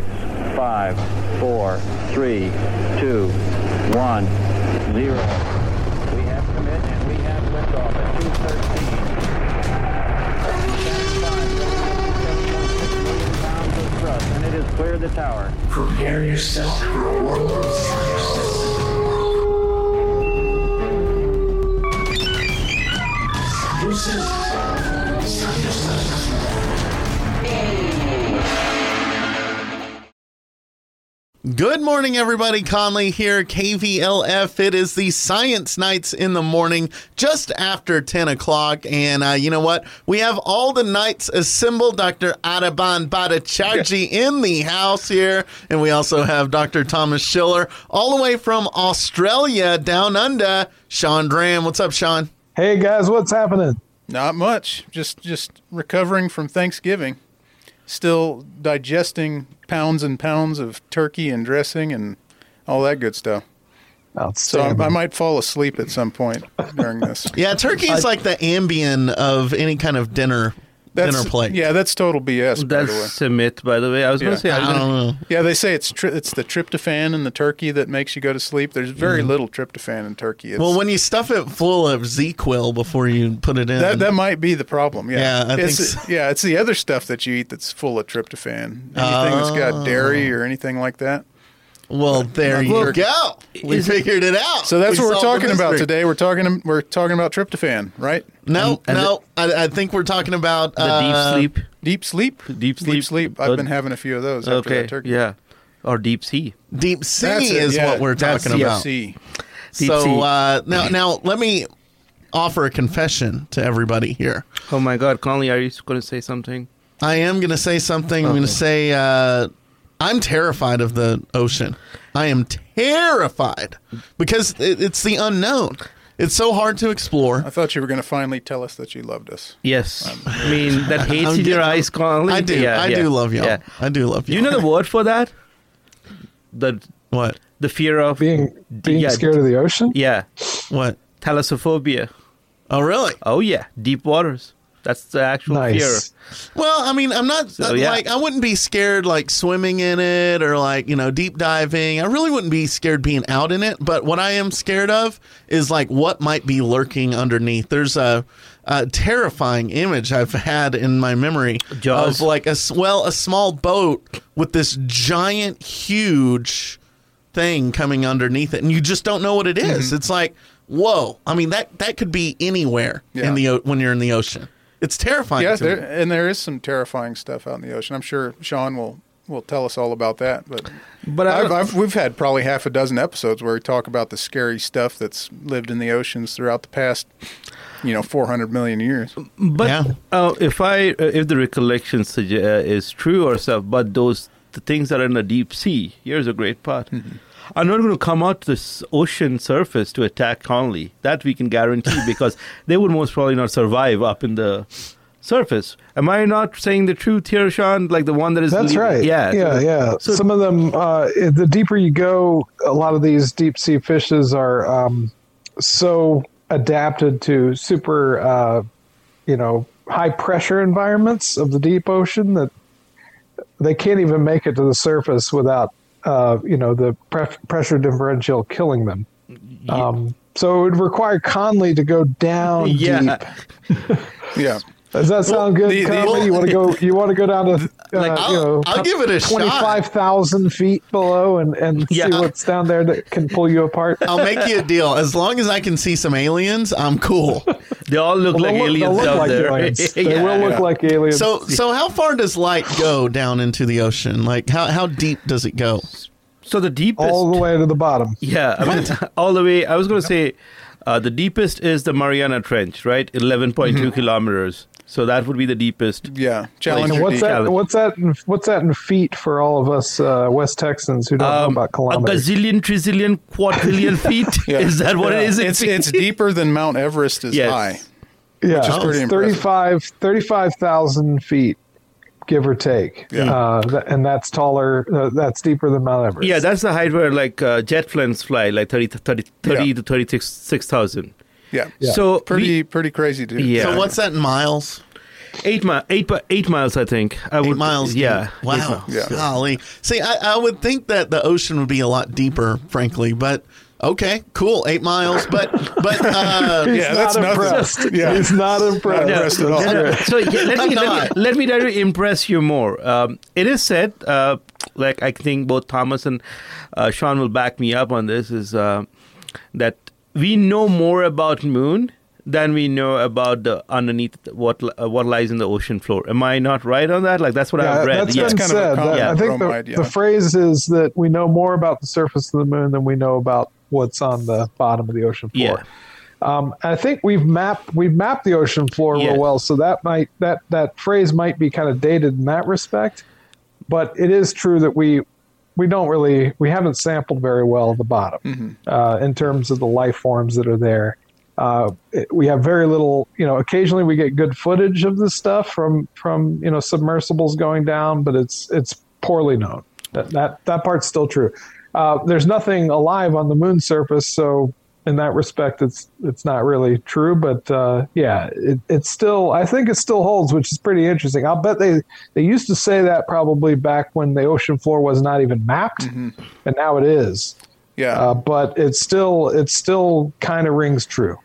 6, 5, 4, 3, 2, 1, 0. We have commit and we have liftoff at 2:13. 7.6 million pounds of thrust, and it has cleared the tower. Prepare yourself for a world of success. Good morning, everybody. Conley here, KVLF. It is the Science Nights in the morning, just after 10 o'clock. And you know what? We have all the knights assembled. Dr. Adaban Bhattacharji in the house here. And we also have Dr. Thomas Schiller, all the way from Australia, down under, Sean Dram. What's up, Sean? Hey, guys. What's happening? Not much. Just recovering from Thanksgiving. Still digesting pounds and pounds of turkey and dressing and all that good stuff. So I might fall asleep at some point during this. Yeah, turkey is like the Ambien of any kind of dinner plate. Yeah, that's total BS. That's a myth, by the way. I was going to say, I don't know. Yeah, they say it's the tryptophan in the turkey that makes you go to sleep. There's very little tryptophan in turkey. Well, when you stuff it full of Z-Quil before you put it in. That might be the problem, yeah. Yeah, I think so. Yeah, it's the other stuff that you eat that's full of tryptophan. Anything that's got dairy or anything like that. Well, there you go. We figured it out. So that's what we're talking about today. We're talking about tryptophan, right? No. I think we're talking about the deep sleep. Deep sleep. I've been having a few of those after that turkey. Yeah. Or deep sea. Deep sea is what we're talking about. Deep sea. So now let me offer a confession to everybody here. Oh my God, Conley, are you going to say something? I am going to say something. I'm going to say. I'm terrified of the ocean. I am terrified because it's the unknown. It's so hard to explore. I thought you were going to finally tell us that you loved us. Yes. I mean, that hates in your eyes, Conley. I do. Yeah, I do love y'all. Yeah. I do love y'all. You know the word for that? The fear of... Being scared of the ocean? Yeah. What? Thalassophobia. Oh, really? Oh, yeah. Deep waters. That's the actual fear. Well, I mean, I'm not like I wouldn't be scared like swimming in it or like, you know, deep diving. I really wouldn't be scared being out in it. But what I am scared of is like what might be lurking underneath. There's a terrifying image I've had in my memory of like a small boat with this giant, huge thing coming underneath it. And you just don't know what it is. Mm-hmm. It's like, whoa. I mean, that could be anywhere when you're in the ocean. It's terrifying. Yeah, there is some terrifying stuff out in the ocean. I'm sure Sean will tell us all about that. But we've had probably half a dozen episodes where we talk about the scary stuff that's lived in the oceans throughout the past, 400 million years. But if the recollection is true or stuff, but the things that are in the deep sea, here's a great part. Mm-hmm. I'm not going to come out to this ocean surface to attack Conley. That we can guarantee because they would most probably not survive up in the surface. Am I not saying the truth here, Sean? Like the one that is... That's right. Yeah. So, some of them, the deeper you go, a lot of these deep sea fishes are so adapted to super, high pressure environments of the deep ocean that they can't even make it to the surface without... the pressure differential killing them. Yeah. So it would require Conley to go down deep. Yeah. Does that sound good, Conley? You want to go down to I'll give it a 25,000 feet below and see what's down there that can pull you apart? I'll make you a deal. As long as I can see some aliens, I'm cool. They all look like aliens out there. They will look like aliens. So how far does light go down into the ocean? Like how deep does it go? So the deepest, all the way to the bottom. Yeah, I mean, all the way. I was going to say the deepest is the Mariana Trench, right? 11.2 kilometers. So that would be the deepest. Yeah. Challenger Deep. What's that in feet for all of us West Texans who don't know about kilometers? A gazillion, trizillion, quadrillion feet? Yeah. Is that what it is? It's deeper than Mount Everest is high. Yeah. Which is pretty impressive. 35,000 feet, give or take. Yeah. And that's taller. That's deeper than Mount Everest. Yeah, that's the height where like jet planes fly, like 30 to 36,000. Yeah. So pretty crazy, dude. Yeah. So what's that in miles? 8 miles, I think. 8 miles? Yeah. Wow. Yeah. Golly. See, I would think that the ocean would be a lot deeper, frankly, but... Okay, cool. 8 miles, but yeah, that's not impressed. Yeah, he's not impressed at all. So yeah, let me try to impress you more. It is said, like I think both Thomas and Sean will back me up on this, is that we know more about Moon than we know about the underneath what lies in the ocean floor. Am I not right on that? Like that's what I've read. That's been said. I think the phrase is that we know more about the surface of the moon than we know about what's on the bottom of the ocean floor. Yeah. I think we've mapped the ocean floor real well, so that phrase might be kind of dated in that respect. But it is true that we haven't sampled very well the bottom in terms of the life forms that are there. We have very little, occasionally we get good footage of this stuff from submersibles going down, but it's poorly known. That part's still true. There's nothing alive on the moon's surface, so in that respect, it's not really true. But it still holds, which is pretty interesting. I'll bet they used to say that probably back when the ocean floor was not even mapped, and now it is. Yeah, but it still kind of rings true.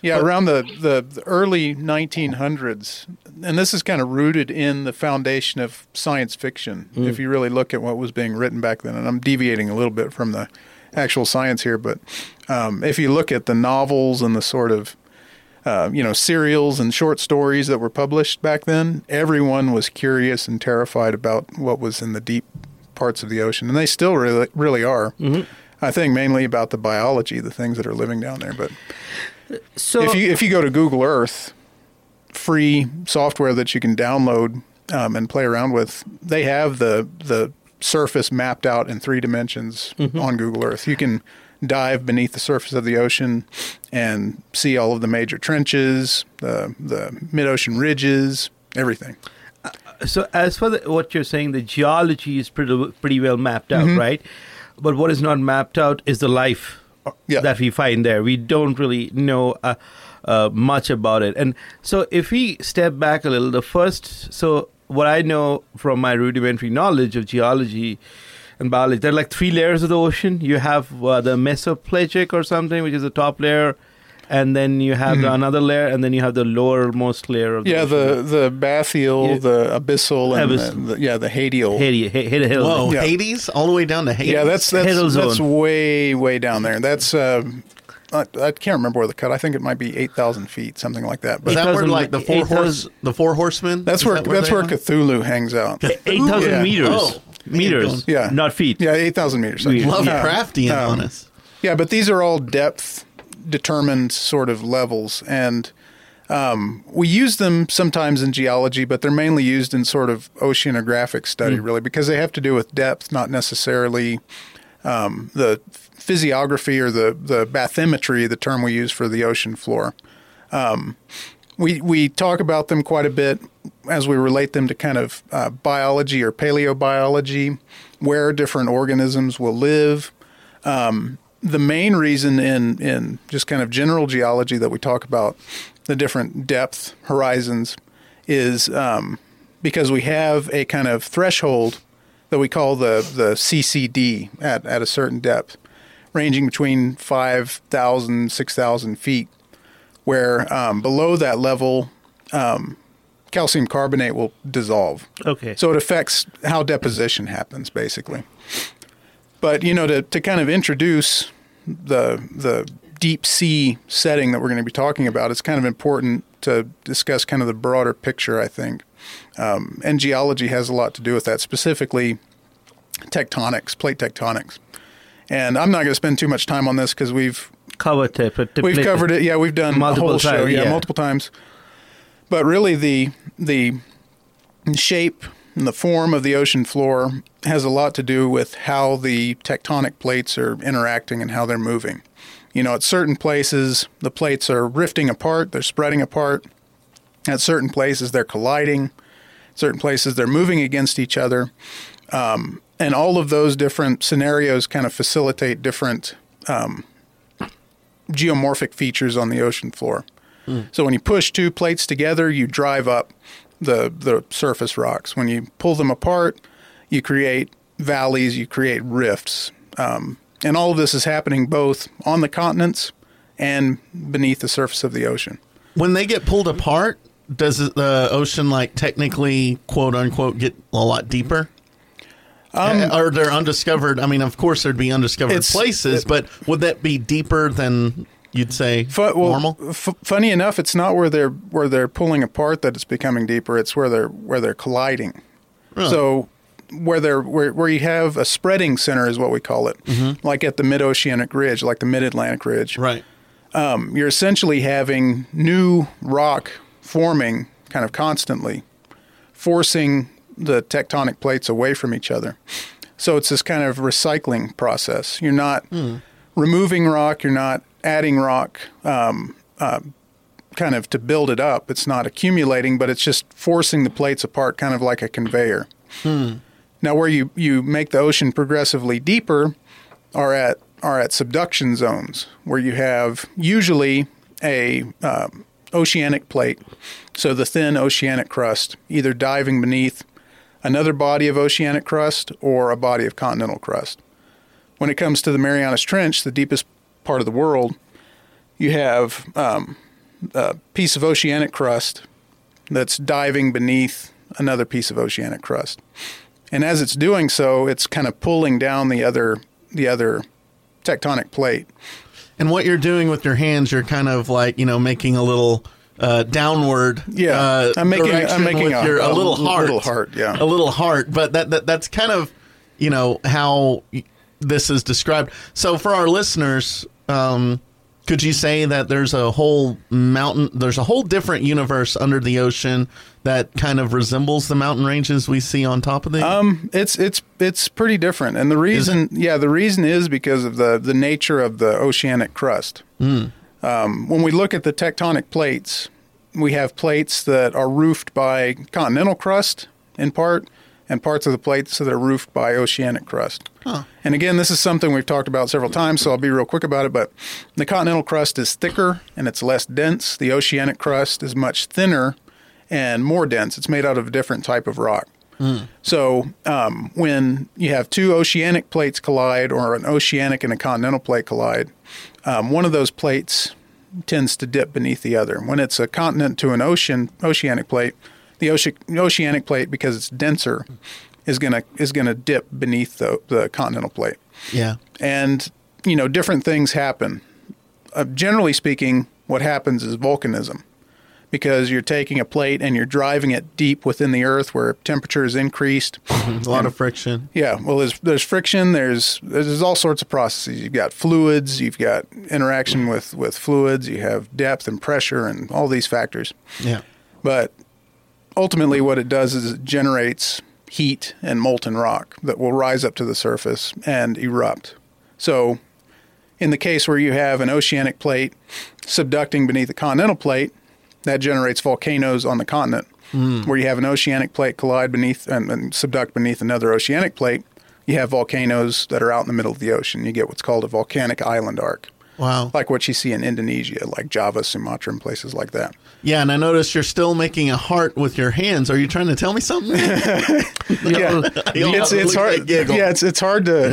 Yeah, around the early 1900s, and this is kind of rooted in the foundation of science fiction, if you really look at what was being written back then. And I'm deviating a little bit from the actual science here, but if you look at the novels and the sort of, serials and short stories that were published back then, everyone was curious and terrified about what was in the deep parts of the ocean. And they still really are. Mm-hmm. I think mainly about the biology, the things that are living down there, but... So if you go to Google Earth, free software that you can download and play around with, they have the surface mapped out in 3 dimensions on Google Earth. You can dive beneath the surface of the ocean and see all of the major trenches, the mid-ocean ridges, everything. So as for what you're saying, the geology is pretty well mapped out, right? But what is not mapped out is the life that we find there. We don't really know much about it. And so if we step back a little, so what I know from my rudimentary knowledge of geology and biology, there are like 3 layers of the ocean. You have the mesopelagic or something, which is the top layer, and then you have another layer, and then you have the lowermost layer of the ocean. The bathyal, the abyssal, and the hadial. Hadial. Whoa, yeah. Hades? All the way down to Hades? Yeah, that's way, way down there. That's, I can't remember where the cut. I think it might be 8,000 feet, something like that. But is that where like the four horsemen? That's where Cthulhu hangs out. 8,000 meters. Oh. Meters, not feet. Yeah, 8,000 meters. Lovecraftian on us. Yeah, but these are all depth determined sort of levels, and we use them sometimes in geology, but they're mainly used in sort of oceanographic study, really, because they have to do with depth, not necessarily the physiography or the bathymetry, the term we use for the ocean floor. We talk about them quite a bit as we relate them to kind of biology or paleobiology, where different organisms will live. The main reason in just kind of general geology that we talk about the different depth horizons is because we have a kind of threshold that we call the CCD at a certain depth, ranging between 5,000, 6,000 feet, where below that level, calcium carbonate will dissolve. Okay. So it affects how deposition happens, basically. But, to kind of introduce the deep sea setting that we're going to be talking about, it's kind of important to discuss kind of the broader picture, I think. And geology has a lot to do with that, specifically tectonics, plate tectonics. And I'm not going to spend too much time on this because we've covered it. We've covered it. Yeah, we've done multiple show. Yeah, multiple times. But really the shape and the form of the ocean floor has a lot to do with how the tectonic plates are interacting and how they're moving. At certain places, the plates are rifting apart, they're spreading apart. At certain places, they're colliding. Certain places, they're moving against each other. And all of those different scenarios kind of facilitate different geomorphic features on the ocean floor. So when you push two plates together, you drive up the surface rocks. When you pull them apart, you create valleys, you create rifts. And all of this is happening both on the continents and beneath the surface of the ocean. When they get pulled apart, does the ocean, like, technically, quote unquote, get a lot deeper? Are there undiscovered? I mean, of course, there'd be undiscovered places, but would that be deeper than you'd say normal? Funny enough, it's not where they're pulling apart that it's becoming deeper. It's where they're colliding. Really? So where you have a spreading center is what we call it, like at the mid-oceanic ridge, like the mid-Atlantic ridge. Right. You're essentially having new rock forming kind of constantly, forcing the tectonic plates away from each other. So it's this kind of recycling process. You're not removing rock. You're not adding rock kind of to build it up. It's not accumulating, but it's just forcing the plates apart kind of like a conveyor. Now, where you make the ocean progressively deeper are at subduction zones, where you have usually a oceanic plate, so the thin oceanic crust, either diving beneath another body of oceanic crust or a body of continental crust. When it comes to the Mariana Trench, the deepest part of the world, you have a piece of oceanic crust that's diving beneath another piece of oceanic crust. And as it's doing so, it's kind of pulling down the other tectonic plate. And what you're doing with your hands, you're kind of like, making a little downward. Yeah, I'm making with a little heart. Yeah, a little heart. But that's kind of, how this is described. So for our listeners, could you say that there's a whole different universe under the ocean that kind of resembles the mountain ranges we see on top of the? It's pretty different, and the reason is because of the nature of the oceanic crust. When we look at the tectonic plates, we have plates that are roofed by continental crust in part, and parts of the plates that are roofed by oceanic crust. Huh. And again, this is something we've talked about several times, so I'll be real quick about it, but the continental crust is thicker and it's less dense. The oceanic crust is much thinner and more dense. It's made out of a different type of rock. So when you have two oceanic plates collide, or an oceanic and a continental plate collide, one of those plates tends to dip beneath the other. When it's a continent to an oceanic plate, the oceanic plate, because it's denser, is gonna dip beneath the continental plate. Yeah. And, different things happen. Generally speaking, what happens is volcanism, because you're taking a plate and you're driving it deep within the earth where temperature is increased. a lot of friction. Yeah. Well, there's friction. There's all sorts of processes. You've got fluids. You've got interaction with fluids. You have depth and pressure and all these factors. Yeah. But ultimately what it does is it generates heat and molten rock that will rise up to the surface and erupt. So in the case where you have an oceanic plate subducting beneath a continental plate, that generates volcanoes on the continent. Where you have an oceanic plate collide beneath and subduct beneath another oceanic plate, you have volcanoes that are out in the middle of the ocean. You get what's called a volcanic island arc. Wow. Like what you see in Indonesia, like Java, Sumatra, and places like that. Yeah, and I noticed you're still making a heart with your hands. Are you trying to tell me something? It's hard. Yeah, it's hard to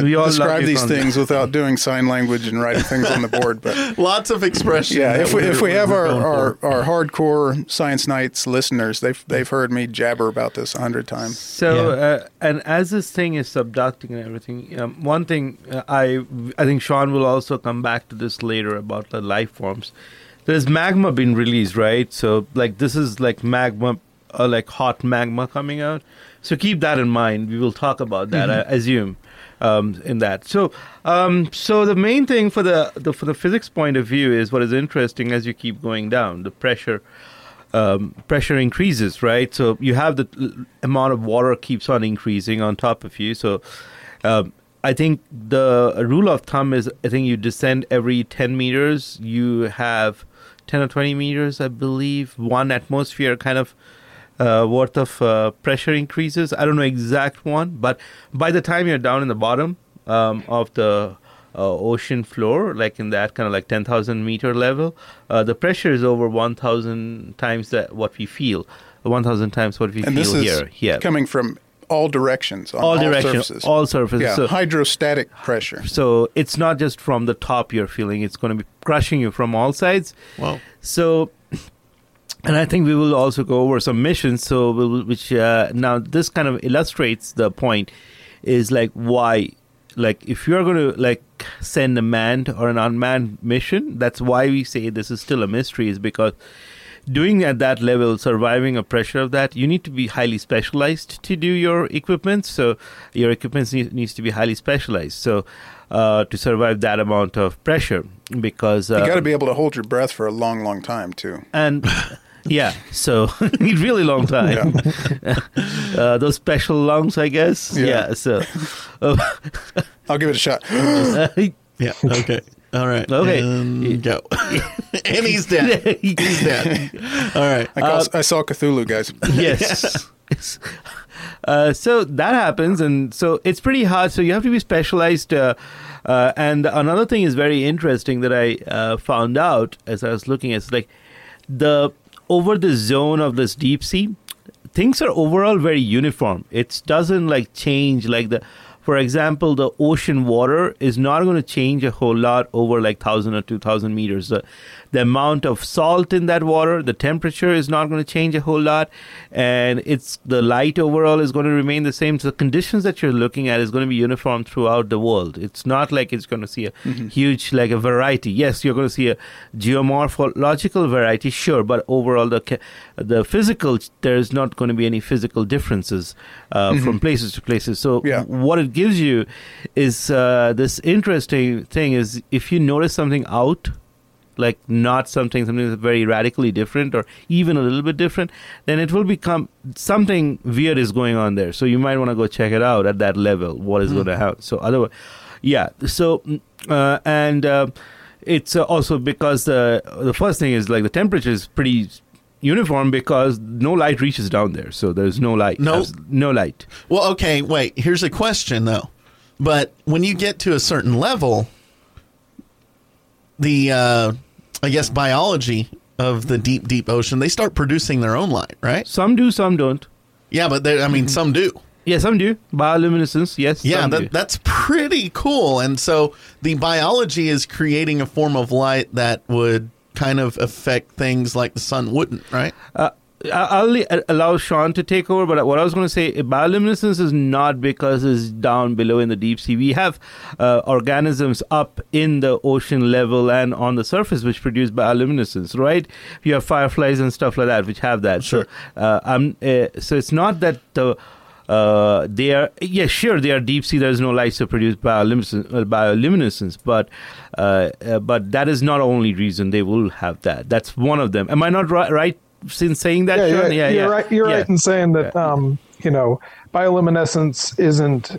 describe these things without doing sign language and writing things on the board. But lots of expression. Yeah, if we have our hardcore Science Nights listeners, they've heard me jabber about this 100 times. So, yeah. And as this thing is subducting and everything, one thing I think Sean will also come back to this later about the life forms. There's magma being released, right? So this is magma, hot magma coming out. So keep that in mind. We will talk about that, I assume, in that. So the main thing for the physics point of view is what is interesting as you keep going down. The pressure increases, right? So you have the amount of water keeps on increasing on top of you. So I think the rule of thumb is, I think you descend every 10 meters, you have 10 or 20 meters, I believe, one atmosphere kind of worth of pressure increases. I don't know exact one, but by the time you're down in the bottom of the ocean floor, like in that kind of like 10,000 meter level, the pressure is over 1,000 times that what we feel, 1,000 times what we and feel here. Yeah, coming from all directions, on all directions, surfaces. All surfaces. Yeah, so, hydrostatic pressure. So it's not just from the top you're feeling; it's going to be crushing you from all sides. Wow. So. And I think we will also go over some missions, so which now this kind of illustrates the point is like why, like if you're going to like send a manned or an unmanned mission, that's why we say this is still a mystery, is because doing at that level, surviving a pressure of that, you need to be highly specialized to do your equipment. So your equipment needs to be highly specialized. So to survive that amount of pressure, because you got to be able to hold your breath for a long, long time too. And yeah, so really long time. Yeah. Those special lungs, I guess. Yeah. So I'll give it a shot. Yeah. Okay. All right. Okay. Go. And he's dead. He's dead. All right. I saw Cthulhu, guys. Yes. So that happens, and so it's pretty hard. So you have to be specialized. And another thing is very interesting that I found out as I was looking. It's like the over the zone of this deep sea, things are overall very uniform. It doesn't like change. Like for example, the ocean water is not going to change a whole lot over like 1,000 or 2,000 meters. The amount of salt in that water, the temperature is not going to change a whole lot. And it's the light overall is going to remain the same. So the conditions that you're looking at is going to be uniform throughout the world. It's not like it's going to see a huge, like a variety. Yes, you're going to see a geomorphological variety, sure. But overall, the physical, there's not going to be any physical differences from places to places. So what it gives you is this interesting thing is if you notice something out, like not something that's very radically different or even a little bit different, then it will become something weird is going on there. So you might want to go check it out at that level, what is going to happen. So otherwise, So, it's also because the first thing is like the temperature is pretty uniform because no light reaches down there. So there's no light. No light. Well, okay, wait. Here's a question, though. But when you get to a certain level, the... I guess biology of the deep, deep ocean, they start producing their own light, right? Some do, some don't. Yeah, but some do. Yeah, some do. Bioluminescence, yes. Yeah, that's pretty cool. And so the biology is creating a form of light that would kind of affect things like the sun wouldn't, right? I'll allow Sean to take over, but what I was going to say, bioluminescence is not because it's down below in the deep sea. We have organisms up in the ocean level and on the surface which produce bioluminescence, right? You have fireflies and stuff like that which have that. Sure. So it's not that they are, they are deep sea, there's no light to produce bioluminescence, but that is not the only reason they will have that. That's one of them. Am I not right? Since saying that, Sean? Right. You're right in saying that. Yeah. Bioluminescence isn't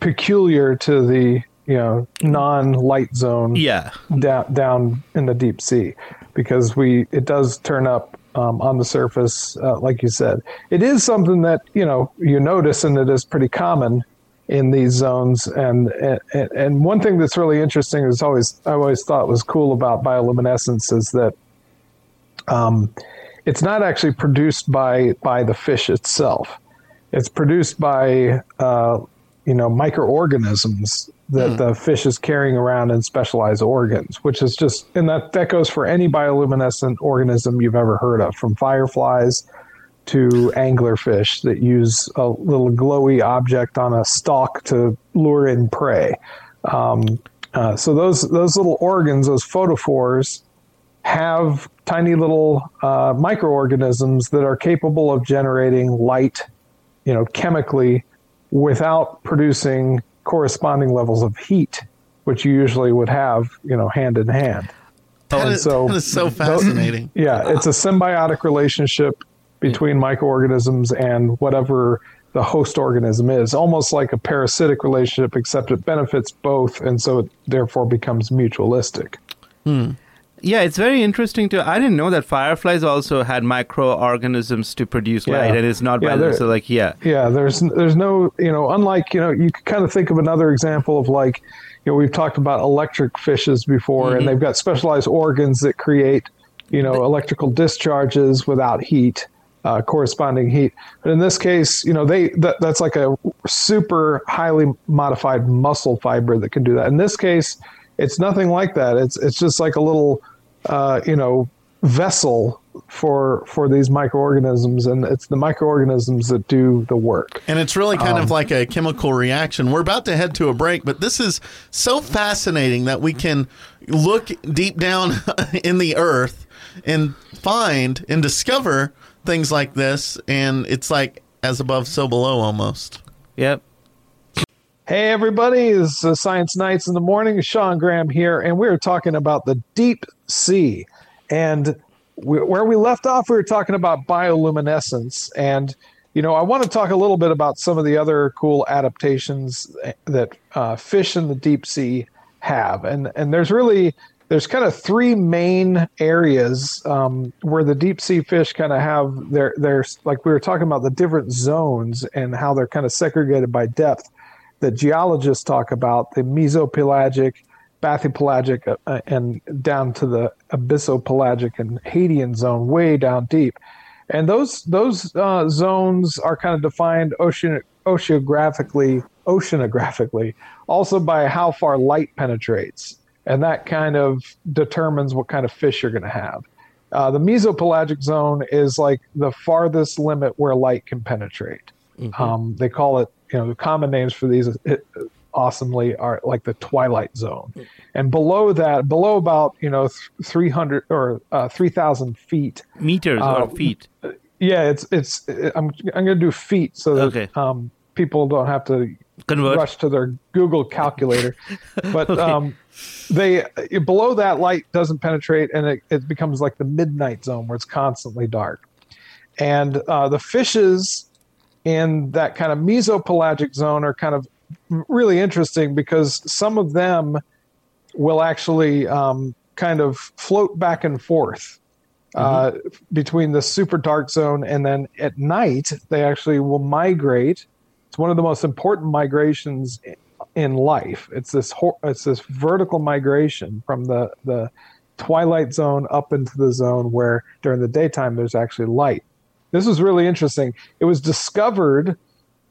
peculiar to the non-light zone. Yeah. Down in the deep sea, because it does turn up on the surface, like you said. It is something that you notice, and it is pretty common in these zones. And one thing that's really interesting is I always thought was cool about bioluminescence is that. It's not actually produced by the fish itself. It's produced by, microorganisms that the fish is carrying around in specialized organs, which is just, and that goes for any bioluminescent organism you've ever heard of, from fireflies to anglerfish that use a little glowy object on a stalk to lure in prey. So those little organs, those photophores, have tiny little microorganisms that are capable of generating light, chemically, without producing corresponding levels of heat, which you usually would have, hand in hand. That is so fascinating. It's a symbiotic relationship between microorganisms and whatever the host organism is, almost like a parasitic relationship, except it benefits both, and so it therefore becomes mutualistic. Hmm. Yeah, it's very interesting too. I didn't know that fireflies also had microorganisms to produce light, and it's not by them. So, like, there's no, unlike, you could kind of think of another example of, like, we've talked about electric fishes before, mm-hmm. and they've got specialized organs that create, electrical discharges without heat, corresponding heat. But in this case, that's like a super highly modified muscle fiber that can do that. In this case, it's nothing like that. It's just like a little, vessel for these microorganisms, and it's the microorganisms that do the work. And it's really kind of like a chemical reaction. We're about to head to a break, but this is so fascinating that we can look deep down in the earth and find and discover things like this. And it's like as above, so below almost. Yep. Hey, everybody. This is Science Nights in the Morning. Sean Dram here, and we're talking about the deep sea. And where we left off, we were talking about bioluminescence. And, I want to talk a little bit about some of the other cool adaptations that fish in the deep sea have. And there's kind of three main areas where the deep sea fish kind of have their, like we were talking about the different zones and how they're kind of segregated by depth that geologists talk about, the mesopelagic, bathypelagic, and down to the abyssopelagic and Hadean zone, way down deep. And those zones are kind of defined oceanographically, also by how far light penetrates. And that kind of determines what kind of fish you're going to have. The mesopelagic zone is like the farthest limit where light can penetrate. Mm-hmm. They call it, the common names for these awesomely are like the twilight zone. And below that, below about, 300 or 3,000 feet. Meters or feet. Yeah, I'm going to do feet so that people don't have to rush to their Google calculator. But below that, light doesn't penetrate, and it becomes like the midnight zone where it's constantly dark. And the fishes in that kind of mesopelagic zone are kind of really interesting because some of them will actually kind of float back and forth between the super dark zone, and then at night they actually will migrate. It's one of the most important migrations in life. It's this vertical migration from the twilight zone up into the zone where during the daytime there's actually light. This was really interesting. It was discovered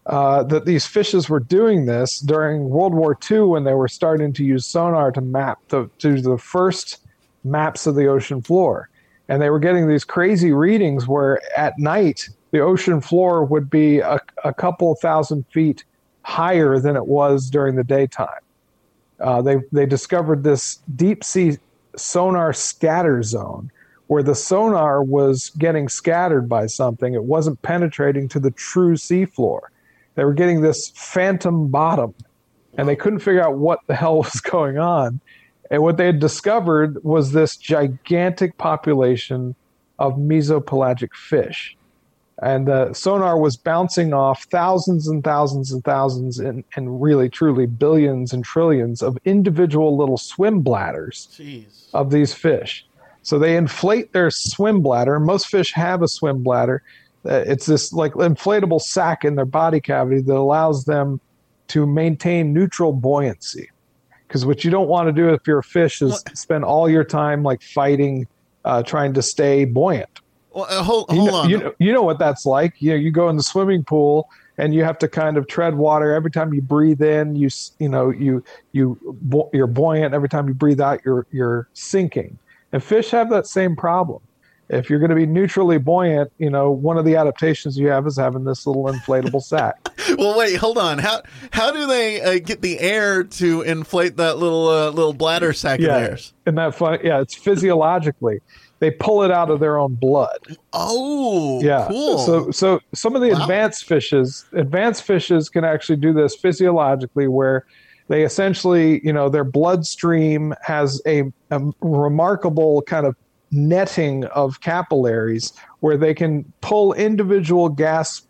that these fishes were doing this during World War II when they were starting to use sonar to map to the first maps of the ocean floor. And they were getting these crazy readings where at night the ocean floor would be a couple thousand feet higher than it was during the daytime. They discovered this deep sea sonar scatter zone, where the sonar was getting scattered by something. It wasn't penetrating to the true seafloor. They were getting this phantom bottom, and they couldn't figure out what the hell was going on. And what they had discovered was this gigantic population of mesopelagic fish. And the sonar was bouncing off thousands and thousands and thousands and really, truly billions and trillions of individual little swim bladders of these fish. So they inflate their swim bladder. Most fish have a swim bladder. It's this like inflatable sac in their body cavity that allows them to maintain neutral buoyancy. Because what you don't want to do if you're a fish is spend all your time like fighting, trying to stay buoyant. Well, hold on. You know what that's like. You go in the swimming pool and you have to kind of tread water every time you breathe in. You're buoyant every time you breathe out. You're sinking. And fish have that same problem. If you're going to be neutrally buoyant, one of the adaptations you have is having this little inflatable sack. Well, wait, hold on. How do they get the air to inflate that little bladder sack of theirs? Isn't that funny? Yeah, it's physiologically. They pull it out of their own blood. Oh, yeah. Cool. So some of the advanced fishes can actually do this physiologically, where they essentially, their bloodstream has a remarkable kind of netting of capillaries where they can pull individual gas,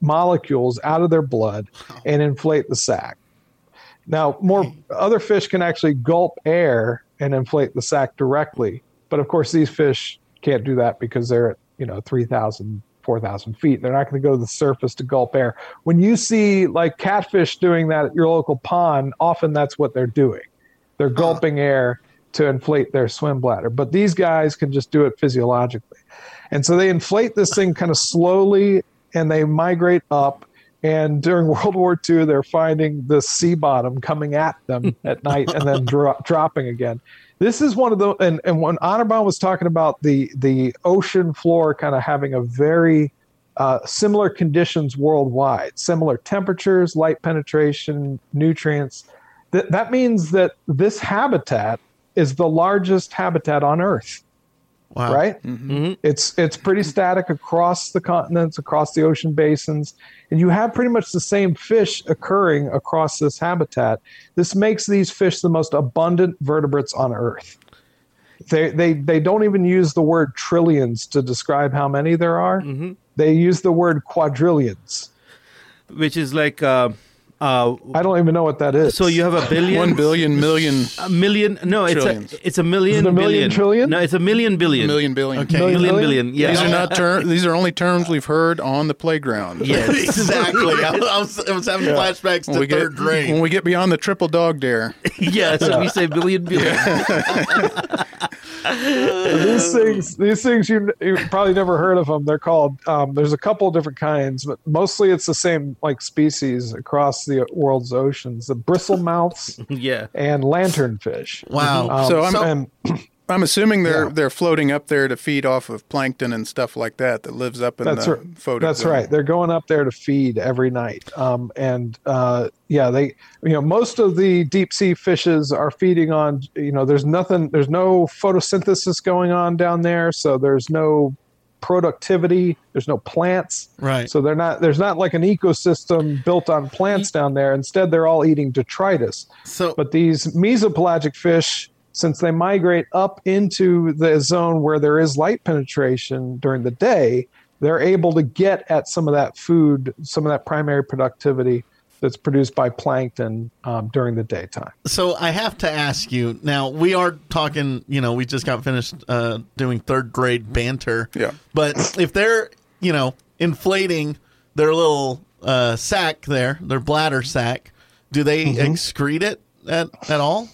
molecules out of their blood and inflate the sac. Now, other fish can actually gulp air and inflate the sac directly. But of course, these fish can't do that because they're at, 3,000, 4,000 feet. They're not going to go to the surface to gulp air. When you see like catfish doing that at your local pond, often that's what they're doing. They're gulping air to inflate their swim bladder. But these guys can just do it physiologically. And so they inflate this thing kind of slowly and they migrate up. And during World War II, they're finding the sea bottom coming at them at night and then dropping again. This is one of the, and when Adaban was talking about the ocean floor kind of having a very similar conditions worldwide, similar temperatures, light penetration, nutrients, that means that this habitat is the largest habitat on Earth. Wow. Right? Mm-hmm. It's pretty static across the continents, across the ocean basins, and you have pretty much the same fish occurring across this habitat. This makes these fish the most abundant vertebrates on Earth. They don't even use the word trillions to describe how many there are. Mm-hmm. They use the word quadrillions, which is like I don't even know what that is. So you have a billion, 1 billion, million, a million. No, it's a million. Is it a million trillion? No, it's a million billion. A million billion. Okay, million billion. Yeah, these are only terms we've heard on the playground. Yes, exactly. I was having flashbacks to third grade. When we get beyond the triple dog dare. Yeah, so we say billion billion. These things you probably never heard of them. They're called. There's a couple of different kinds, but mostly it's the same like species across the world's oceans: the bristlemouths, and lanternfish. Wow! I'm assuming they're floating up there to feed off of plankton and stuff like that lives up in the photo. That's right. They're going up there to feed every night. Most of the deep sea fishes are feeding on, there's no photosynthesis going on down there, so there's no productivity, there's no plants. Right. So there's not like an ecosystem built on plants down there. Instead, they're all eating detritus. But these mesopelagic fish, since they migrate up into the zone where there is light penetration during the day, they're able to get at some of that food, some of that primary productivity that's produced by plankton during the daytime. So I have to ask you, now we are talking, we just got finished doing third grade banter. Yeah. But if they're, inflating their little sack there, their bladder sack, do they excrete it at all?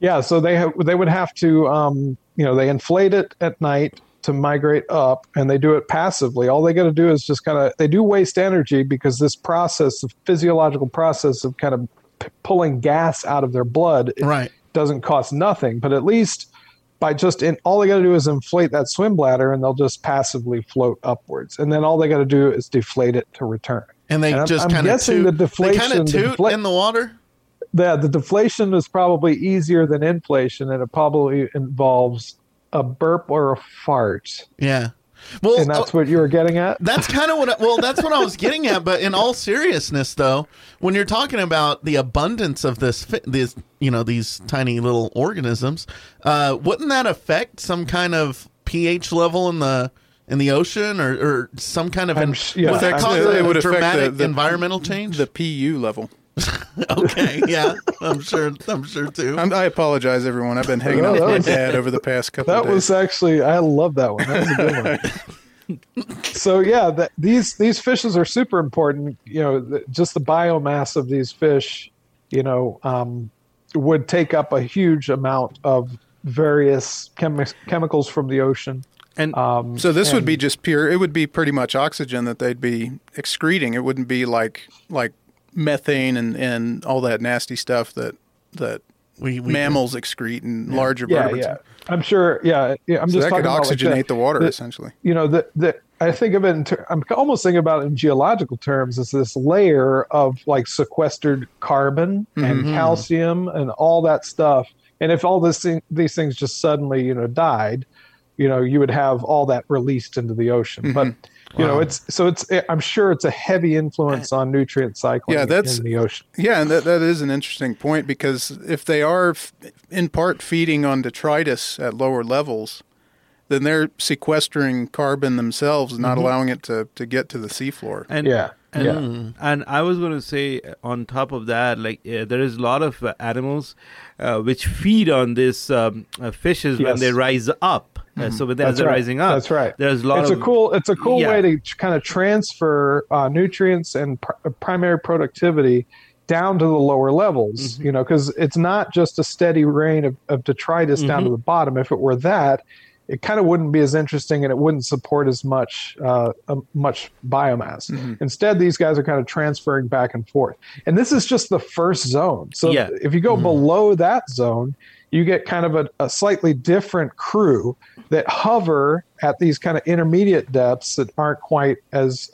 Yeah, so they would have to, they inflate it at night to migrate up, and they do it passively. All they got to do is just they do waste energy because this process, of physiological process of kind of pulling gas out of their blood, doesn't cost nothing. But at least by all they got to do is inflate that swim bladder, and they'll just passively float upwards. And then all they got to do is deflate it to return. And they just kind of toot in the water? The deflation is probably easier than inflation, and it probably involves a burp or a fart. Yeah. Well, and that's what you were getting at? That's kind of that's what I was getting at. But in all seriousness, though, when you're talking about the abundance of these tiny little organisms, wouldn't that affect some kind of pH level in the ocean or some kind of affect the environmental change? The PU level. Okay, yeah, I'm sure too. I apologize, everyone. I've been hanging out with my dad over the past couple of days. That was actually, I love that one. That was a good one. So yeah, these fishes are super important. Just the biomass of these fish, would take up a huge amount of various chemicals from the ocean. And so this would be just pure. It would be pretty much oxygen that they'd be excreting. It wouldn't be like methane and all that nasty stuff that we mammals excrete and larger vertebrates. Yeah. I'm sure. Yeah. I'm so just that could oxygenate the water essentially. I think of it. I'm almost thinking about it in geological terms as this layer of like sequestered carbon and calcium and all that stuff. And if all these things just suddenly died, you would have all that released into the ocean, but. I'm sure it's a heavy influence on nutrient cycling in the ocean. Yeah, and that is an interesting point because if they are in part feeding on detritus at lower levels, then they're sequestering carbon themselves, not allowing it to get to the seafloor. And And I was going to say, on top of that, there is a lot of animals which feed on these fishes when they rise up. So when they're rising up, that's right. There's a lot. It's a cool way to kind of transfer nutrients and primary productivity down to the lower levels. Mm-hmm. You know, because it's not just a steady rain of detritus down to the bottom. If it were that, it kind of wouldn't be as interesting, and it wouldn't support as much much biomass. Mm-hmm. Instead, these guys are kind of transferring back and forth. And this is just the first zone. So if you go below that zone, you get kind of a slightly different crew that hover at these kind of intermediate depths that aren't quite as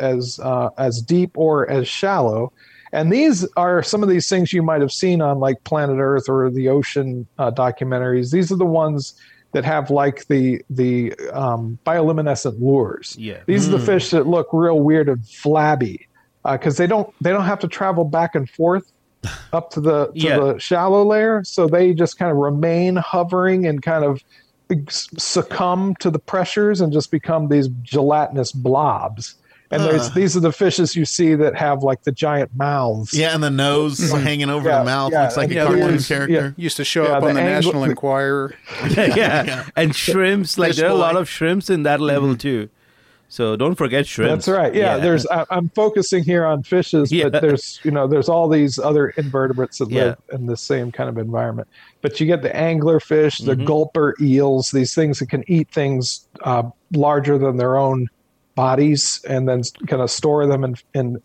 deep or as shallow. And these are some of these things you might have seen on like Planet Earth or the ocean documentaries. These are the ones that have like the bioluminescent lures. Yeah. These are the fish that look real weird and flabby because they don't have to travel back and forth up to the shallow layer, so they just kind of remain hovering and kind of succumb to the pressures and just become these gelatinous blobs. And these are the fishes you see that have like the giant mouths. Yeah, and the nose hanging over the mouth looks like a cartoon character. Yeah. Used to show up on the National Enquirer. And shrimps, there are a lot of shrimps in that level too. So don't forget shrimps. That's right. Yeah, there's. I'm focusing here on fishes, but there's all these other invertebrates that live in the same kind of environment. But you get the anglerfish, the gulper eels, these things that can eat things larger than their own bodies, and then kind of store them and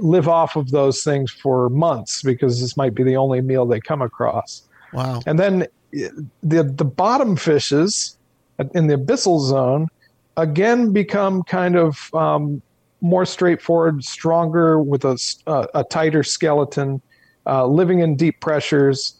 live off of those things for months because this might be the only meal they come across. Wow. And then the bottom fishes in the abyssal zone again become kind of more straightforward, stronger, with a tighter skeleton, living in deep pressures.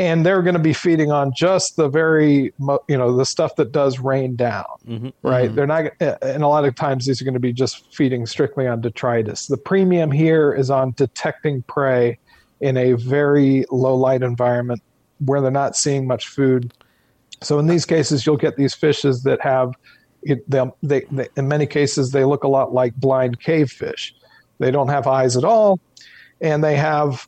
And they're going to be feeding on just the very, the stuff that does rain down, right? They're not, and a lot of times these are going to be just feeding strictly on detritus. The premium here is on detecting prey in a very low light environment where they're not seeing much food. So in these cases, you'll get these fishes that have, in many cases, they look a lot like blind cave fish. They don't have eyes at all. And they have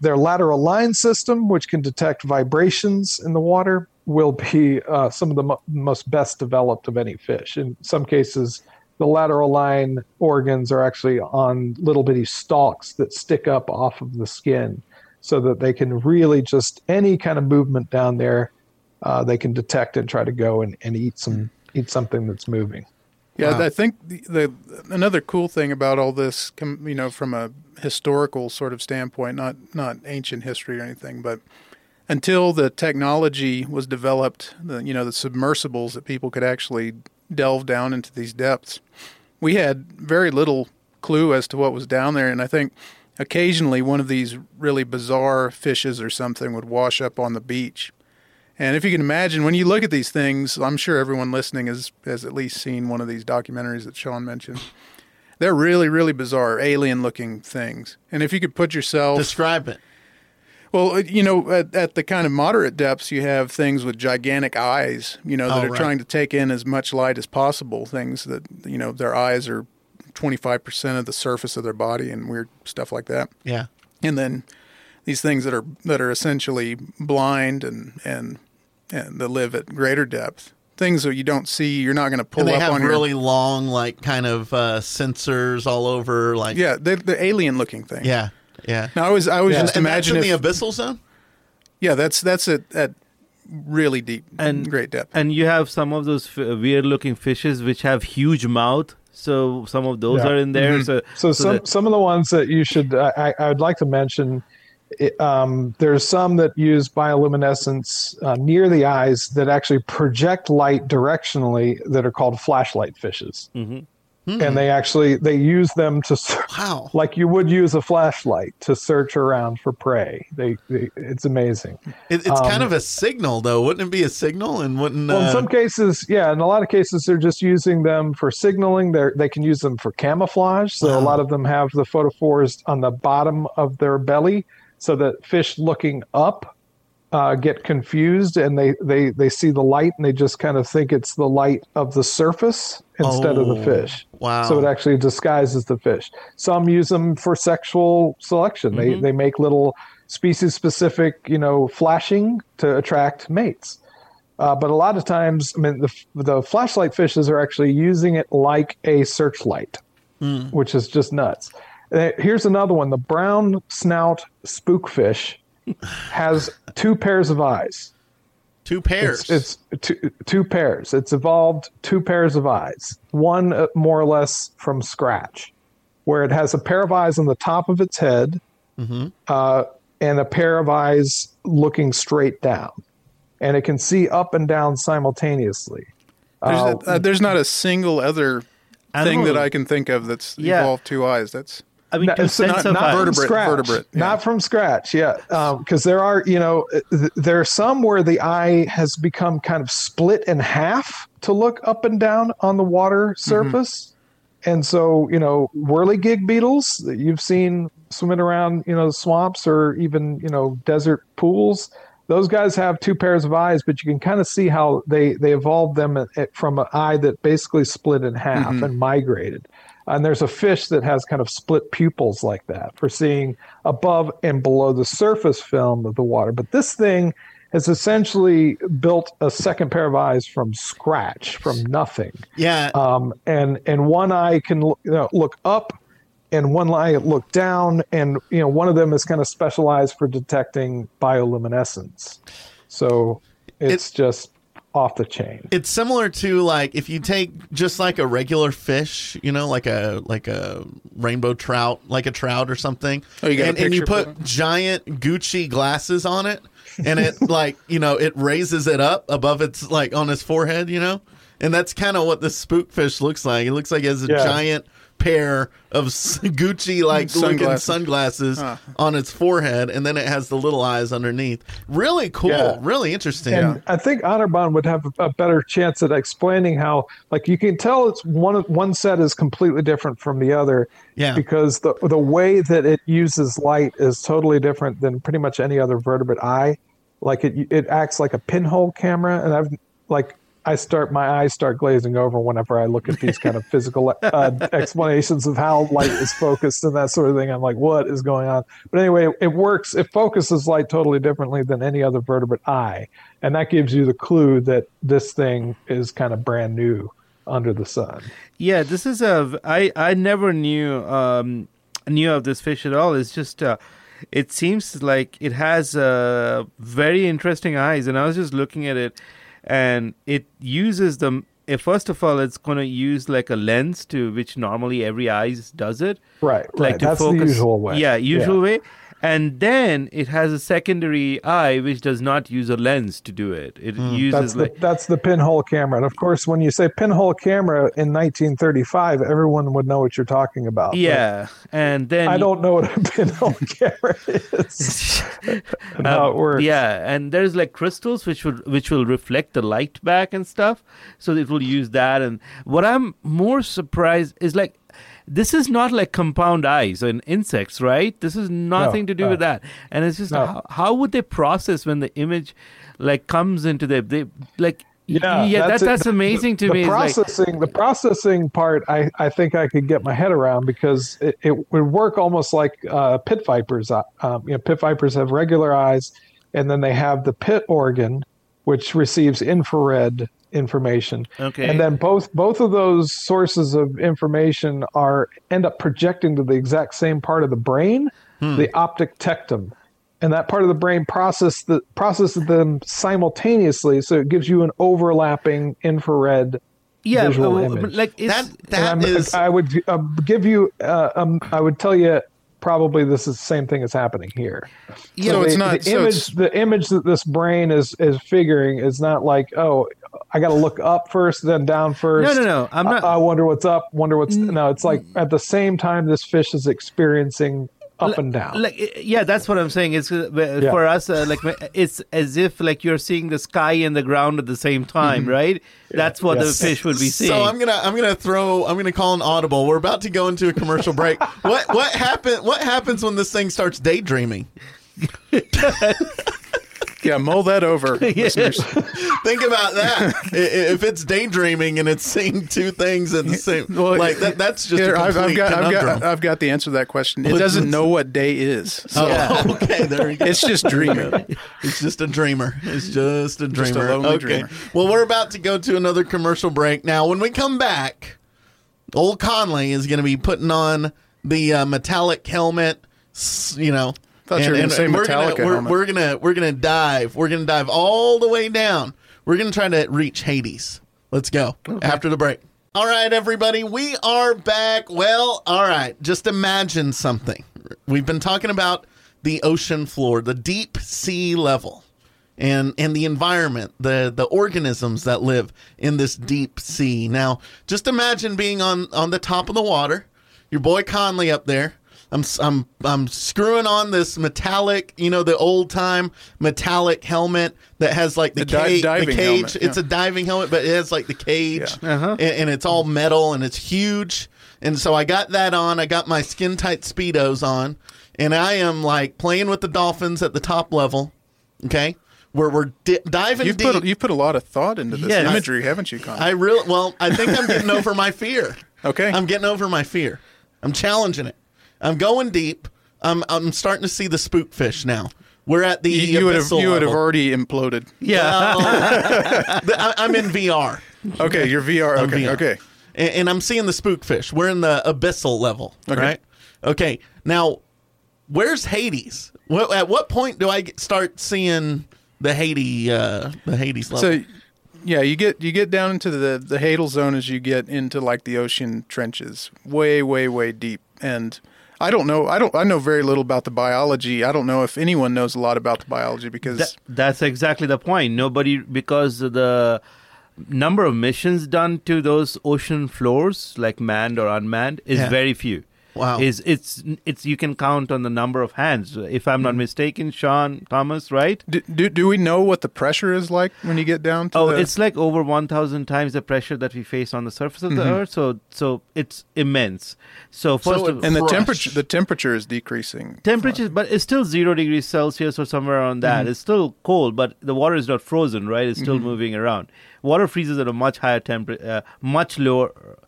their lateral line system, which can detect vibrations in the water, will be some of the most best developed of any fish. In some cases, the lateral line organs are actually on little bitty stalks that stick up off of the skin so that they can really just any kind of movement down there, they can detect and try to go and eat something that's moving. Yeah, wow. I think another cool thing about all this, from a historical sort of standpoint, not ancient history or anything, but until the technology was developed, the submersibles that people could actually delve down into these depths, we had very little clue as to what was down there. And I think occasionally one of these really bizarre fishes or something would wash up on the beach. And if you can imagine, when you look at these things, I'm sure everyone listening has at least seen one of these documentaries that Sean mentioned. They're really, really bizarre, alien-looking things. And if you could put yourself... Describe it. Well, at the kind of moderate depths, you have things with gigantic eyes, that are trying to take in as much light as possible, things that, their eyes are 25% of the surface of their body and weird stuff like that. Yeah. And then these things that are essentially blind and that live at greater depth. Things that you don't see, you're not going to pull up on your... And they have really long, kind of sensors all over, Yeah, they're alien-looking things. Yeah, yeah. Now, I was just imagining... And that's in the abyssal zone? Yeah, that's at really deep and great depth. And you have some of those weird-looking fishes which have huge mouth. So some of those are in there. Mm-hmm. So some of the ones that you should... I would like to mention... there's some that use bioluminescence near the eyes that actually project light directionally that are called flashlight fishes. Mm-hmm. Mm-hmm. And they use them to, like you would use a flashlight to search around for prey. It's amazing. It's kind of a signal though. Wouldn't it be a signal? And wouldn't, in some cases, in a lot of cases, they're just using them for signaling. They can use them for camouflage. So a lot of them have the photophores on the bottom of their belly, so that fish looking up get confused and they see the light and they just kind of think it's the light of the surface instead of the fish. Wow. So it actually disguises the fish. Some use them for sexual selection. Mm-hmm. They make little species-specific, flashing to attract mates. But a lot of times, the flashlight fishes are actually using it like a searchlight, which is just nuts. Here's another one. The brown snout spookfish has two pairs of eyes. Two pairs. It's two pairs. It's evolved two pairs of eyes, one more or less from scratch, where it has a pair of eyes on the top of its head and a pair of eyes looking straight down. And it can see up and down simultaneously. There's not a single other thing that I can think of that's evolved two eyes. Not vertebrate. Yeah. Not from scratch, yeah. Because there are, there are some where the eye has become kind of split in half to look up and down on the water surface. Mm-hmm. And so, whirligig beetles that you've seen swimming around, swamps or even, desert pools. Those guys have two pairs of eyes, but you can kind of see how they evolved them from an eye that basically split in half and migrated. And there's a fish that has kind of split pupils like that for seeing above and below the surface film of the water. But this thing has essentially built a second pair of eyes from scratch, from nothing. Yeah. And one eye can look up, and one light looked down, and one of them is kind of specialized for detecting bioluminescence. So it's just off the chain. It's similar to if you take just a regular fish, like a rainbow trout, like a trout or something, and you put giant Gucci glasses on it, and it it raises it up above its on its forehead, and that's kind of what the spookfish looks like. It looks like it has a giant pair of Gucci looking sunglasses on its forehead, and then it has the little eyes underneath. Really cool, really interesting. And I think Adaban would have a better chance at explaining how you can tell it's one set is completely different from the other because the way that it uses light is totally different than pretty much any other vertebrate eye. It acts like a pinhole camera, and I've my eyes start glazing over whenever I look at these kind of physical explanations of how light is focused and that sort of thing. I'm like, what is going on? But anyway, it works. It focuses light totally differently than any other vertebrate eye. And that gives you the clue that this thing is kind of brand new under the sun. Yeah, this is I never knew of this fish at all. It's just, it seems like it has very interesting eyes. And I was just looking at it. And it uses them. First of all, it's going to use a lens to which normally every eye does it. Right. That's focus, the usual way. Yeah, usual way. And then it has a secondary eye which does not use a lens to do it. It uses that's the pinhole camera. And of course, when you say pinhole camera in 1935, everyone would know what you're talking about. Yeah, and then I don't know what a pinhole camera is. And how it works. Yeah, and there's crystals which will reflect the light back and stuff. So it will use that. And what I'm more surprised is this is not compound eyes in insects, right? This is nothing to do with that. And it's just how would they process when the image comes into their that's amazing to me. The processing part, I think I could get my head around because it would work almost like pit vipers. Pit vipers have regular eyes, and then they have the pit organ, which receives infrared information. Okay. And then both of those sources of information end up projecting to the exact same part of the brain, the optic tectum. And that part of the brain processes them simultaneously, so it gives you an overlapping infrared visual image. I would tell you probably this is the same thing that's happening here. Yeah, so the image that this brain is figuring is not I got to look up first, then down first. No. I'm not. I wonder what's up. No, it's at the same time this fish is experiencing up and down. That's what I'm saying. It's for us. It's as if you're seeing the sky and the ground at the same time, right? That's what the fish would be seeing. So I'm gonna call an audible. We're about to go into a commercial break. What happens when this thing starts daydreaming? Yeah, mull that over, listeners. Think about that. If it's daydreaming and it's seeing two things in the same, like that's just here, a complete I've got the answer to that question. It doesn't know what day is. So. Oh, yeah. Okay, there you go. It's just dreaming. It's just a dreamer. It's just a dreamer. Just a lonely dreamer. Well, we're about to go to another commercial break. Now, when we come back, old Conley is going to be putting on the metallic helmet. You know. Thought you were going to say Metallica. We're gonna dive all the way down. We're gonna try to reach Hades. Let's go after the break. All right, everybody, we are back. Well, all right. Just imagine something. We've been talking about the ocean floor, the deep sea level, and the environment, the organisms that live in this deep sea. Now, just imagine being on the top of the water. Your boy Conley up there. I'm screwing on this metallic, you know, the old time metallic helmet that has like the cage. Helmet, yeah. It's a diving helmet, but it has like the cage, yeah. Uh-huh. and it's all metal and it's huge. And so I got that on. I got my skin tight Speedos on, and I am like playing with the dolphins at the top level. Okay. Where we're diving deep. You put a lot of thought into this imagery, haven't you, Connor? I think I'm getting over my fear. Okay. I'm getting over my fear. I'm challenging it. I'm going deep. I'm starting to see the spook fish now. We're at the you would have already imploded. Yeah, I'm in VR. Okay, you're VR. I'm VR. Okay, and I'm seeing the spook fish. We're in the abyssal level. Okay. Right. Okay. Now, where's Hades? At what point do I start seeing the Hades level? So, yeah, you get down into the Hadal zone as you get into like the ocean trenches, way, way, way deep. And I know very little about the biology. I don't know if anyone knows a lot about the biology because that's exactly the point. Nobody, because the number of missions done to those ocean floors, like manned or unmanned, is very few. Wow. It's you can count on the number of hands, if I'm not mistaken, Sean, Thomas, right? Do we know what the pressure is like when you get down to it's like over 1,000 times the pressure that we face on the surface of the earth, so it's immense. So the temperature is decreasing. But it's still 0 degrees Celsius or somewhere around that. It's still cold, but the water is not frozen, right? It's still moving around. Water freezes at a much higher temperature, much lower.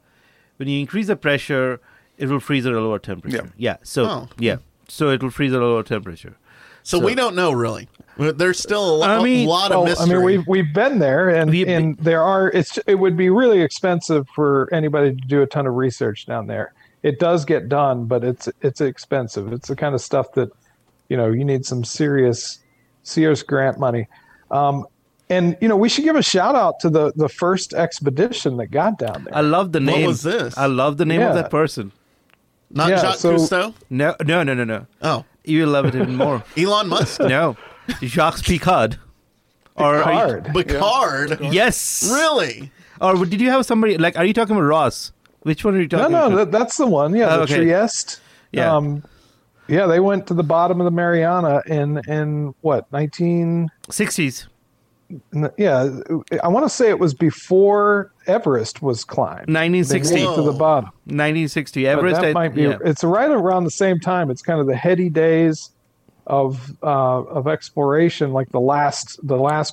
When you increase the pressure, it will freeze at a lower temperature. Yeah. So it will freeze at a lower temperature. So we don't know really. There's still a lot of mystery. I mean, we've been there, and there are. It would be really expensive for anybody to do a ton of research down there. It does get done, but it's expensive. It's the kind of stuff that, you know, you need some serious grant money. And, you know, we should give a shout out to the first expedition that got down there. I love the name. What was this? I love the name of that person. Not Jacques Cousteau? No. Oh. You love it even more. Elon Musk? No. Jacques Piccard. Piccard? Yeah. Yes. Really? Or did you have somebody, like, are you talking about Ross? Which one are you talking about? No, that's the one. Yeah, Trieste. Yeah. Yeah, they went to the bottom of the Mariana in what, 1960s? Yeah, I want to say it was before Everest was climbed. 1960. They went to the bottom. 1960. Everest. That might be. Yeah. It's right around the same time. It's kind of the heady days of exploration, like the last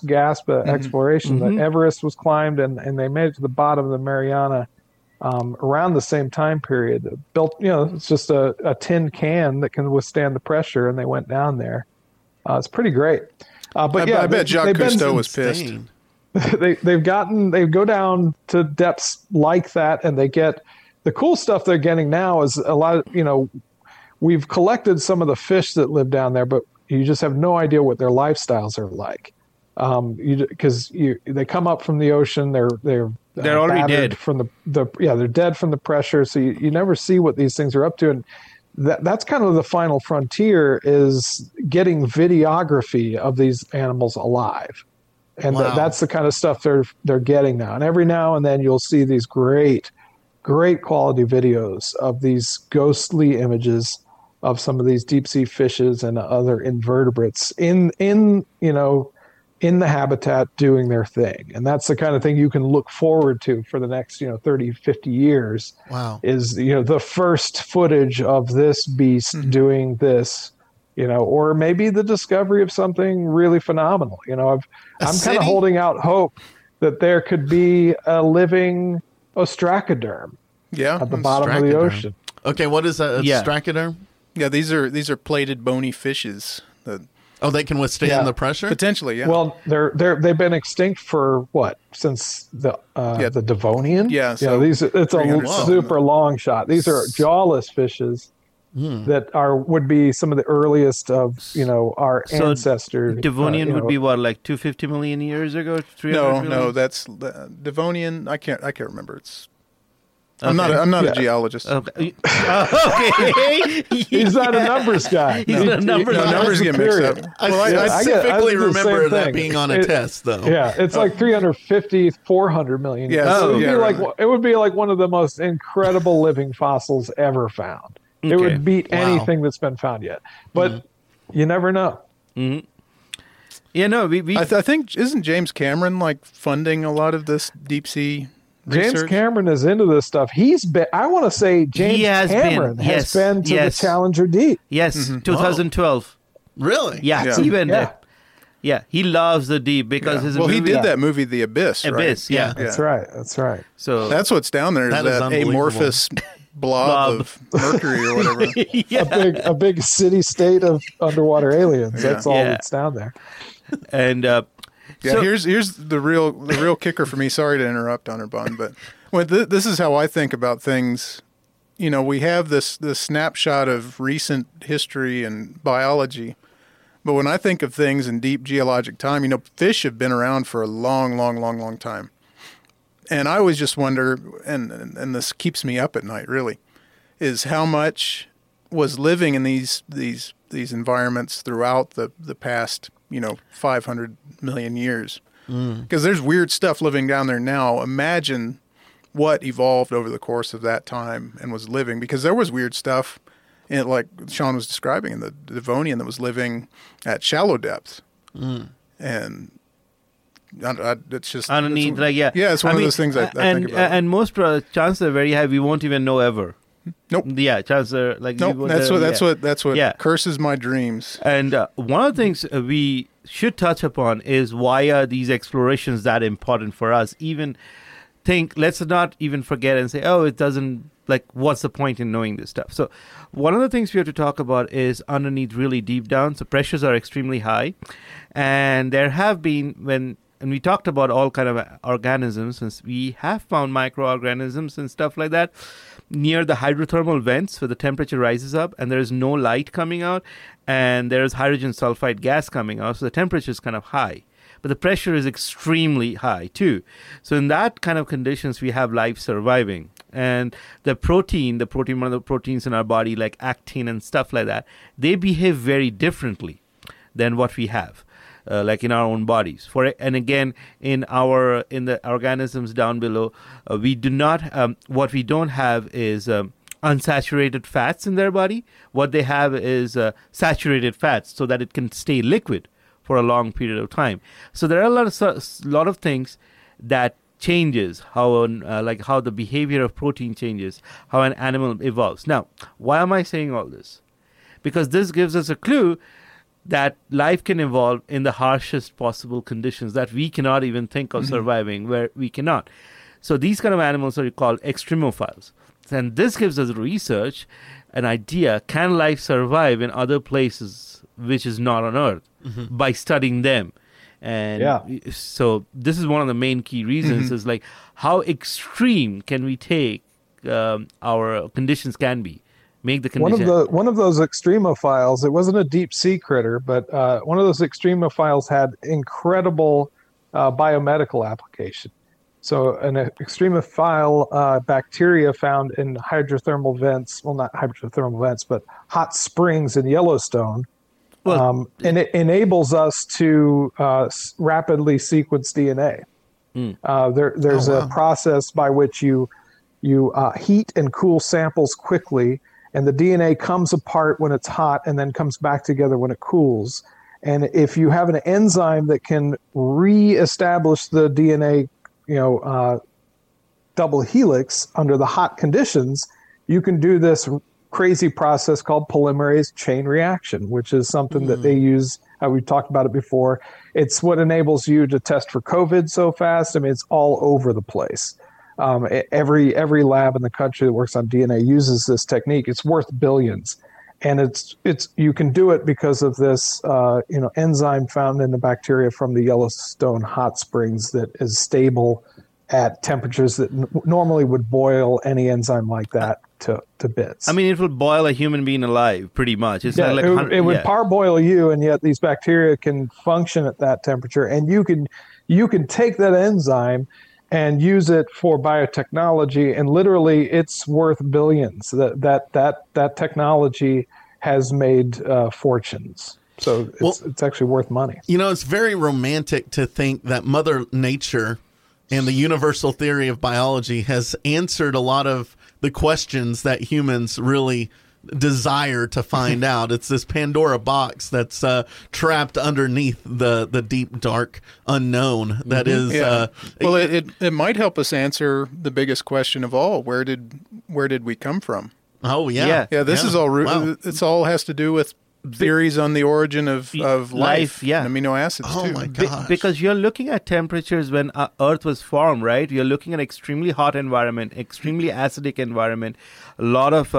gasp of exploration. That Everest was climbed, and they made it to the bottom of the Mariana around the same time period. Built, you know, it's just a tin can that can withstand the pressure, and they went down there. It's pretty great. I bet Jacques Cousteau was pissed. They go down to depths like that, and they get the cool stuff they're getting now is a lot of, you know, we've collected some of the fish that live down there, but you just have no idea what their lifestyles are like. Because they come up from the ocean, they're already dead from they're dead from the pressure, so you never see what these things are up to. And that's kind of the final frontier, is getting videography of these animals alive. And that's the kind of stuff they're getting now. And every now and then you'll see these great, great quality videos of these ghostly images of some of these deep sea fishes and other invertebrates in the habitat doing their thing. And that's the kind of thing you can look forward to for the next, 30, 50 years. Wow. Is, the first footage of this beast doing this you know, or maybe the discovery of something really phenomenal. You know, I'm kind of holding out hope that there could be a living ostracoderm at the bottom of the ocean. Okay, what is a ostracoderm? Yeah, these are plated bony fishes. They can withstand the pressure? Potentially, yeah. Well, they've been extinct for what? Since the Devonian? Yeah. So you know, it's a super long shot. These are jawless fishes that would be some of the earliest of, you know, our ancestors. Devonian would be what, like 250 million years ago? 300 million? No, that's Devonian. I can't remember. It's okay. I'm not a geologist. Okay. He's not a numbers guy. He's not a numbers guy. Numbers get mixed up. I remember that being on a test, though. Yeah, it's like 350, 400 million years. Yeah, it would be like one of the most incredible living fossils ever found. Okay. It would beat anything that's been found yet. But you never know. Mm-hmm. Yeah, no, I think, isn't James Cameron like funding a lot of this deep sea research? James Cameron is into this stuff. He's been, I want to say James Cameron has been to the Challenger Deep. Yes, 2012. Really? Yeah, yeah. He's been there. Yeah, he loves the deep because his movie. Well, he did that movie, The Abyss, right? Abyss, yeah. That's right. So that's what's down there, is that amorphous blob of mercury or whatever. A big city-state of underwater aliens. Yeah. That's all that's down there. And... yeah, so, here's the real kicker for me. Sorry to interrupt, Anirban, but this is how I think about things. You know, we have this snapshot of recent history and biology, but when I think of things in deep geologic time, you know, fish have been around for a long, long, long, long time. And I always just wonder, and this keeps me up at night, really, is how much was living in these environments throughout the past, you know, 500 million years. Because there's weird stuff living down there now. Imagine what evolved over the course of that time and was living, because there was weird stuff, and like Sean was describing, in the Devonian that was living at shallow depths. And it's just... underneath, like, yeah. Yeah, it's one of those things I think about. And most chances are very high we won't even know ever. Nope. Yeah, chances are like... Nope, that's what curses my dreams. And one of the things we should touch upon is why are these explorations that important for us? Let's not even forget and say, what's the point in knowing this stuff? So one of the things we have to talk about is underneath, really deep down, so pressures are extremely high. And there have been, and we talked about all kind of organisms, since we have found microorganisms and stuff like that near the hydrothermal vents where the temperature rises up and there is no light coming out and there is hydrogen sulfide gas coming out. So the temperature is kind of high, but the pressure is extremely high too. So in that kind of conditions, we have life surviving. And one of the proteins in our body, like actin and stuff like that, they behave very differently than what we have. Like in our own bodies, in the organisms down below, we do not. What we don't have is unsaturated fats in their body. What they have is saturated fats, so that it can stay liquid for a long period of time. So there are a lot of things that changes how the behavior of protein changes, how an animal evolves. Now, why am I saying all this? Because this gives us a clue that life can evolve in the harshest possible conditions that we cannot even think of surviving, where we cannot. So these kind of animals are called extremophiles. And this gives us research, an idea, can life survive in other places which is not on Earth by studying them? And so this is one of the main key reasons is like how extreme can we take our conditions can be. Make the condition. One of those extremophiles, it wasn't a deep sea critter, but one of those extremophiles had incredible biomedical application. So an extremophile bacteria found in hydrothermal vents, well, not hydrothermal vents, but hot springs in Yellowstone. Well, and it enables us to rapidly sequence DNA. There's a process by which you heat and cool samples quickly, and the DNA comes apart when it's hot and then comes back together when it cools. And if you have an enzyme that can reestablish the DNA, double helix under the hot conditions, you can do this crazy process called polymerase chain reaction, which is something that they use. We've talked about it before. It's what enables you to test for COVID so fast. I mean, it's all over the place. Every lab in the country that works on DNA uses this technique. It's worth billions. And it's you can do it because of this enzyme found in the bacteria from the Yellowstone hot springs that is stable at temperatures that normally would boil any enzyme like that to bits. I mean, it would boil a human being alive, pretty much. It's not like it would parboil you, and yet these bacteria can function at that temperature. And you can take that enzyme and use it for biotechnology, and literally it's worth billions. That technology has made fortunes. So it's actually worth money. You know, it's very romantic to think that Mother Nature and the universal theory of biology has answered a lot of the questions that humans really desire to find out. It's this Pandora box that's trapped underneath the deep, dark unknown that is. Yeah. Well, it might help us answer the biggest question of all: where did we come from? Oh yeah, yeah. This is all. Wow. It's all has to do with theories on the origin of life, yeah, and amino acids too. Oh my gosh. Because you're looking at temperatures when Earth was formed, right? You're looking at extremely hot environment, extremely acidic environment, a lot of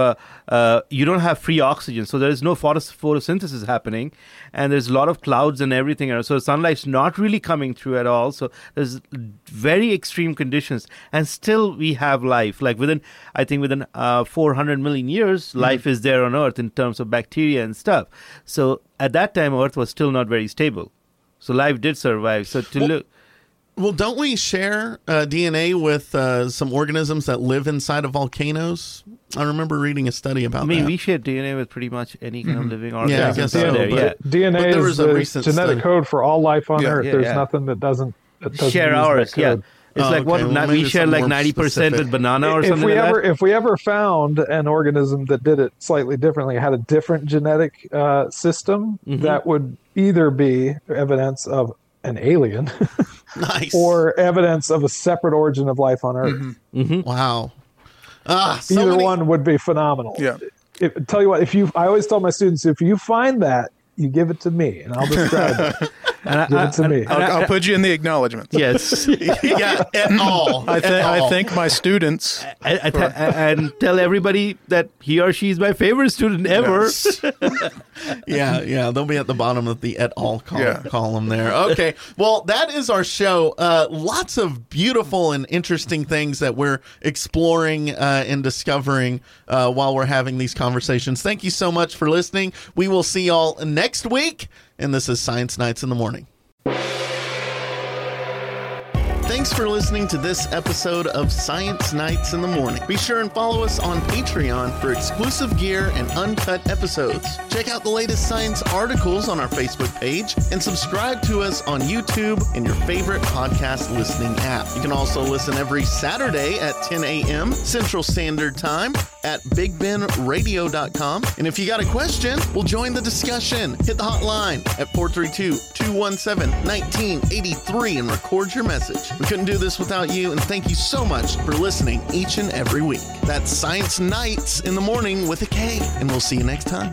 you don't have free oxygen, so there is no photosynthesis happening, and there's a lot of clouds and everything else, so sunlight's not really coming through at all. So there's very extreme conditions, and still we have life. Like within 400 million years, life is there on Earth in terms of bacteria and stuff. So at that time, Earth was still not very stable. So life did survive. So don't we share DNA with some organisms that live inside of volcanoes? I remember reading a study about that. I mean, we share DNA with pretty much any kind of living organism. Yeah, I guess so. DNA is the genetic code for all life on Earth. There's nothing that doesn't share ours. Yeah. It's we share like 90% with banana or something. If we ever found an organism that did it slightly differently, had a different genetic system, that would either be evidence of an alien or evidence of a separate origin of life on Earth. Mm-hmm. Mm-hmm. Wow. Either one would be phenomenal. Yeah. Tell you what, I always tell my students, if you find that, you give it to me, and I'll describe it. I'll put you in the acknowledgments. Yes. Yeah, at all. I thank my students. And tell everybody that he or she is my favorite student ever. Yes. Yeah. They'll be at the bottom of the et al column there. Okay. Well, that is our show. Lots of beautiful and interesting things that we're exploring and discovering while we're having these conversations. Thank you so much for listening. We will see y'all next week, and this is Science Nights in the Morning. Thanks for listening to this episode of Science Nights in the Morning. Be sure and follow us on Patreon for exclusive gear and uncut episodes. Check out the latest science articles on our Facebook page and subscribe to us on YouTube and your favorite podcast listening app. You can also listen every Saturday at 10 a.m. Central Standard Time at BigBenRadio.com. And if you got a question, we'll join the discussion. Hit the hotline at 432-217-1983 and record your message. We couldn't do this without you, and thank you so much for listening each and every week. That's Science Nights in the Morning with a K, and we'll see you next time.